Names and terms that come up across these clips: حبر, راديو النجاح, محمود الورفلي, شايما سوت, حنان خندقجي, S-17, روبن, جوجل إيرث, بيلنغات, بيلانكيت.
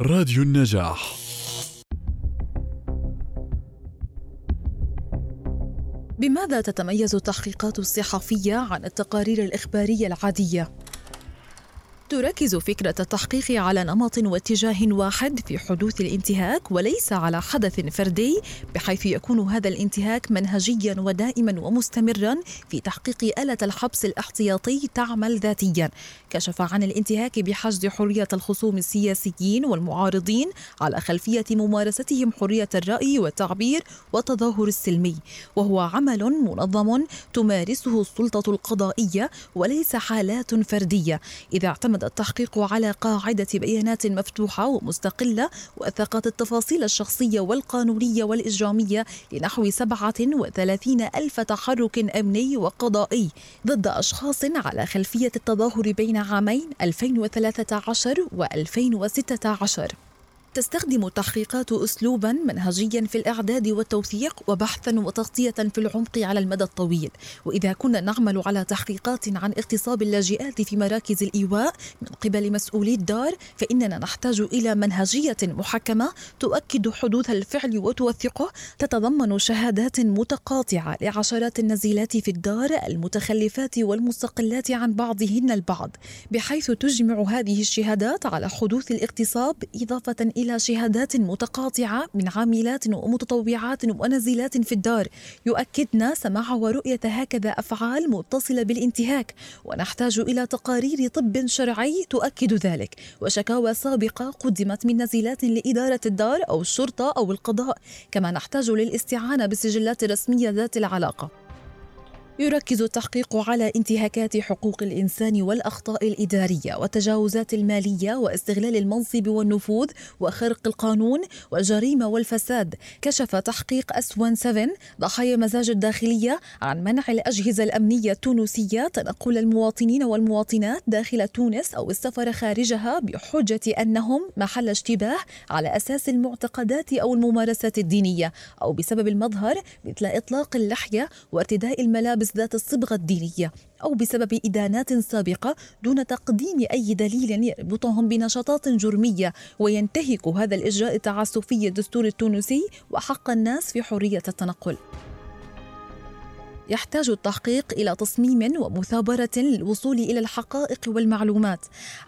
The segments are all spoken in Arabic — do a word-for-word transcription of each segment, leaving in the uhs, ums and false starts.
راديو النجاح. بماذا تتميز التحقيقات الصحفية عن التقارير الإخبارية العادية؟ تركز فكرة التحقيق على نمط واتجاه واحد في حدوث الانتهاك، وليس على حدث فردي، بحيث يكون هذا الانتهاك منهجياً ودائماً ومستمراً. في تحقيق آلة الحبس الاحتياطي تعمل ذاتياً، كشف عن الانتهاك بحشد حرية الخصوم السياسيين والمعارضين على خلفية ممارستهم حرية الرأي والتعبير والتظاهر السلمي، وهو عمل منظم تمارسه السلطة القضائية وليس حالات فردية. إذا اعتمد التحقيق على قاعدة بيانات مفتوحة ومستقلة، وثقت التفاصيل الشخصية والقانونية والإجرامية لنحو سبعة وثلاثين ألف تحرك أمني وقضائي ضد أشخاص على خلفية التظاهر بين عامين ألفين وثلاثة عشر وألفين وستة عشر. تستخدم التحقيقات أسلوباً منهجياً في الإعداد والتوثيق، وبحثاً وتغطية في العمق على المدى الطويل. وإذا كنا نعمل على تحقيقات عن اغتصاب اللاجئات في مراكز الإيواء من قبل مسؤولي الدار، فإننا نحتاج إلى منهجية محكمة تؤكد حدوث الفعل وتوثقه، تتضمن شهادات متقاطعة لعشرات النزيلات في الدار المتخلفات والمستقلات عن بعضهن البعض، بحيث تجمع هذه الشهادات على حدوث الاغتصاب، إضافة إلى إلى شهادات متقاطعة من عاملات ومتطوعات ونزيلات في الدار يؤكدن سماع ورؤية هكذا أفعال متصلة بالانتهاك. ونحتاج إلى تقارير طب شرعي تؤكد ذلك، وشكاوى سابقة قدمت من نزيلات لإدارة الدار أو الشرطة أو القضاء. كما نحتاج للاستعانة بسجلات رسمية ذات العلاقة. يركز التحقيق على انتهاكات حقوق الإنسان والأخطاء الإدارية والتجاوزات المالية واستغلال المنصب والنفوذ وخرق القانون والجريمة والفساد. كشف تحقيق إس سبعة عشر ضحايا مزاج الداخلية عن منع الأجهزة الأمنية التونسية تنقل المواطنين والمواطنات داخل تونس أو السفر خارجها، بحجة أنهم محل اشتباه على أساس المعتقدات أو الممارسات الدينية، أو بسبب المظهر مثل إطلاق اللحية وارتداء الملابس ذات الصبغة الدينية، أو بسبب إدانات سابقة دون تقديم أي دليل يربطهم بنشاطات جرمية. وينتهك هذا الإجراء التعسفي الدستور التونسي وحق الناس في حرية التنقل. يحتاج التحقيق إلى تصميم ومثابرة للوصول إلى الحقائق والمعلومات.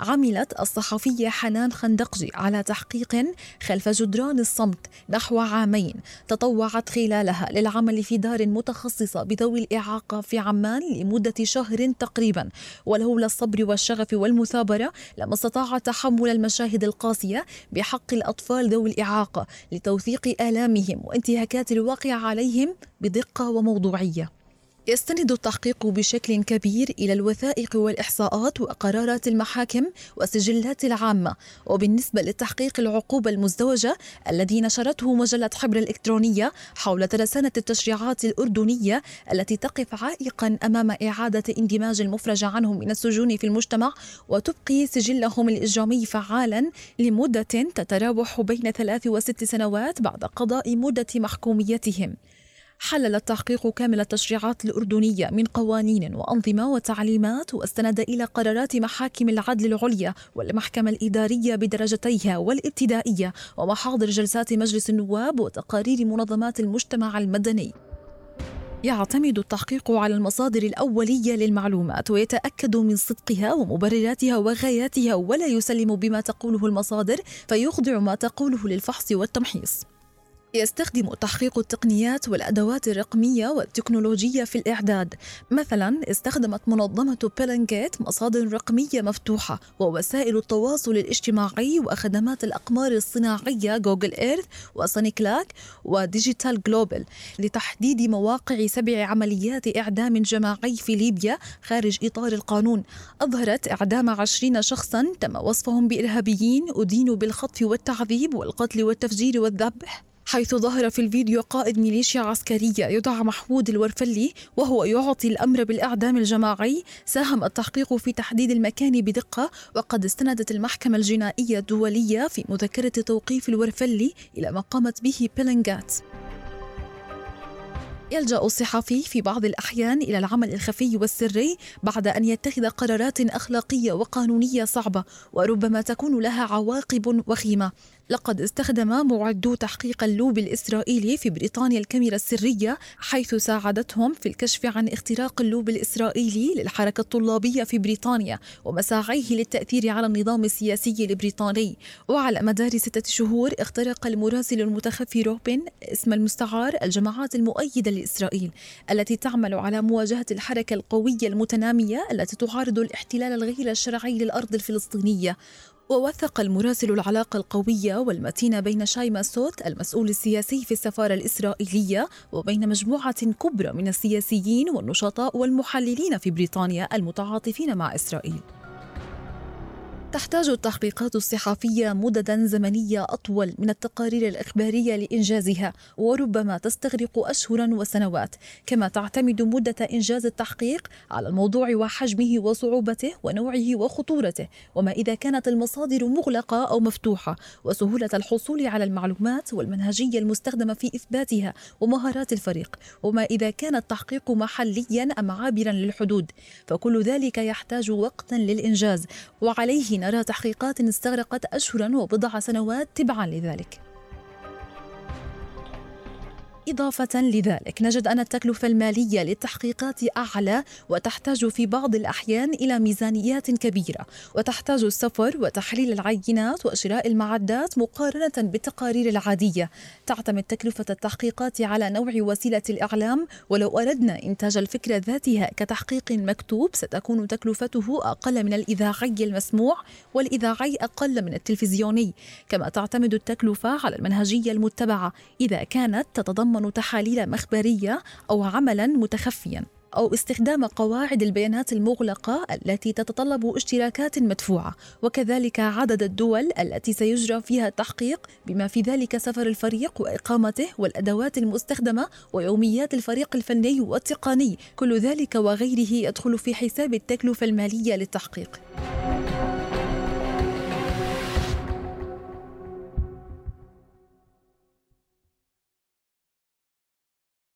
عملت الصحفية حنان خندقجي على تحقيق خلف جدران الصمت نحو عامين، تطوعت خلالها للعمل في دار متخصصة بذوي الإعاقة في عمان لمدة شهر تقريبا، ولولا الصبر والشغف والمثابرة لما استطاع تحمل المشاهد القاسية بحق الأطفال ذوي الإعاقة لتوثيق آلامهم وانتهاكات الواقع عليهم بدقة وموضوعية. يستند التحقيق بشكل كبير إلى الوثائق والإحصاءات وقرارات المحاكم والسجلات العامة. وبالنسبة للتحقيق العقوبة المزدوجة الذي نشرته مجلة حبر الإلكترونية حول ترسانة التشريعات الأردنية التي تقف عائقا أمام إعادة اندماج المفرج عنهم من السجون في المجتمع، وتبقي سجلهم الإجرامي فعالا لمدة تتراوح بين ثلاث وست سنوات بعد قضاء مدة محكوميتهم. حلل التحقيق كامل التشريعات الأردنية من قوانين وأنظمة وتعليمات، واستند إلى قرارات محاكم العدل العليا والمحكمة الإدارية بدرجتيها والابتدائية، ومحاضر جلسات مجلس النواب وتقارير منظمات المجتمع المدني. يعتمد التحقيق على المصادر الأولية للمعلومات، ويتأكد من صدقها ومبرراتها وغاياتها، ولا يسلم بما تقوله المصادر فيخضع ما تقوله للفحص والتمحيص. يستخدم التحقيق التقنيات والأدوات الرقمية والتكنولوجية في الإعداد. مثلا استخدمت منظمة بيلانكيت مصادر رقمية مفتوحة ووسائل التواصل الاجتماعي وخدمات الأقمار الصناعية جوجل إيرث وسانيكلاك وديجيتال جلوبل لتحديد مواقع سبع عمليات إعدام جماعي في ليبيا خارج إطار القانون. أظهرت إعدام عشرين شخصا تم وصفهم بإرهابيين أدينوا بالخطف والتعذيب والقتل والتفجير والذبح، حيث ظهر في الفيديو قائد ميليشيا عسكرية يدعى محمود الورفلي وهو يعطي الأمر بالإعدام الجماعي. ساهم التحقيق في تحديد المكان بدقة، وقد استندت المحكمة الجنائية الدولية في مذكرة توقيف الورفلي إلى ما قامت به بيلنغات. يلجأ الصحفي في بعض الأحيان إلى العمل الخفي والسري بعد أن يتخذ قرارات أخلاقية وقانونية صعبة وربما تكون لها عواقب وخيمة. لقد استخدم معدو تحقيق اللوب الإسرائيلي في بريطانيا الكاميرا السرية، حيث ساعدتهم في الكشف عن اختراق اللوب الإسرائيلي للحركة الطلابية في بريطانيا ومساعيه للتأثير على النظام السياسي البريطاني. وعلى مدار ستة شهور اخترق المراسل المتخفي روبن اسم المستعار الجماعات المؤيدة لإسرائيل التي تعمل على مواجهة الحركة القوية المتنامية التي تعارض الاحتلال الغير الشرعي للأرض الفلسطينية. ووثق المراسل العلاقة القوية والمتينة بين شايما سوت المسؤول السياسي في السفارة الإسرائيلية وبين مجموعة كبرى من السياسيين والنشطاء والمحللين في بريطانيا المتعاطفين مع إسرائيل. تحتاج التحقيقات الصحفية مدداً زمنية أطول من التقارير الإخبارية لإنجازها، وربما تستغرق أشهراً وسنوات، كما تعتمد مدة إنجاز التحقيق على الموضوع وحجمه وصعوبته ونوعه وخطورته، وما إذا كانت المصادر مغلقة أو مفتوحة، وسهولة الحصول على المعلومات والمنهجية المستخدمة في إثباتها ومهارات الفريق، وما إذا كان التحقيق محلياً أم عابراً للحدود، فكل ذلك يحتاج وقتاً للإنجاز، وعليه نرى تحقيقات استغرقت أشهراً وبضع سنوات تبعاً لذلك. إضافة لذلك نجد أن التكلفة المالية للتحقيقات أعلى، وتحتاج في بعض الأحيان إلى ميزانيات كبيرة، وتحتاج السفر وتحليل العينات وشراء المعدات مقارنة بالتقارير العادية. تعتمد تكلفة التحقيقات على نوع وسيلة الإعلام، ولو أردنا إنتاج الفكرة ذاتها كتحقيق مكتوب ستكون تكلفته أقل من الإذاعي المسموع، والإذاعي أقل من التلفزيوني. كما تعتمد التكلفة على المنهجية المتبعة إذا كانت تتضمن تحاليل مخبرية أو عملا متخفيا أو استخدام قواعد البيانات المغلقة التي تتطلب اشتراكات مدفوعة، وكذلك عدد الدول التي سيجرى فيها التحقيق، بما في ذلك سفر الفريق وإقامته والأدوات المستخدمة ويوميات الفريق الفني والتقني. كل ذلك وغيره يدخل في حساب التكلفة المالية للتحقيق.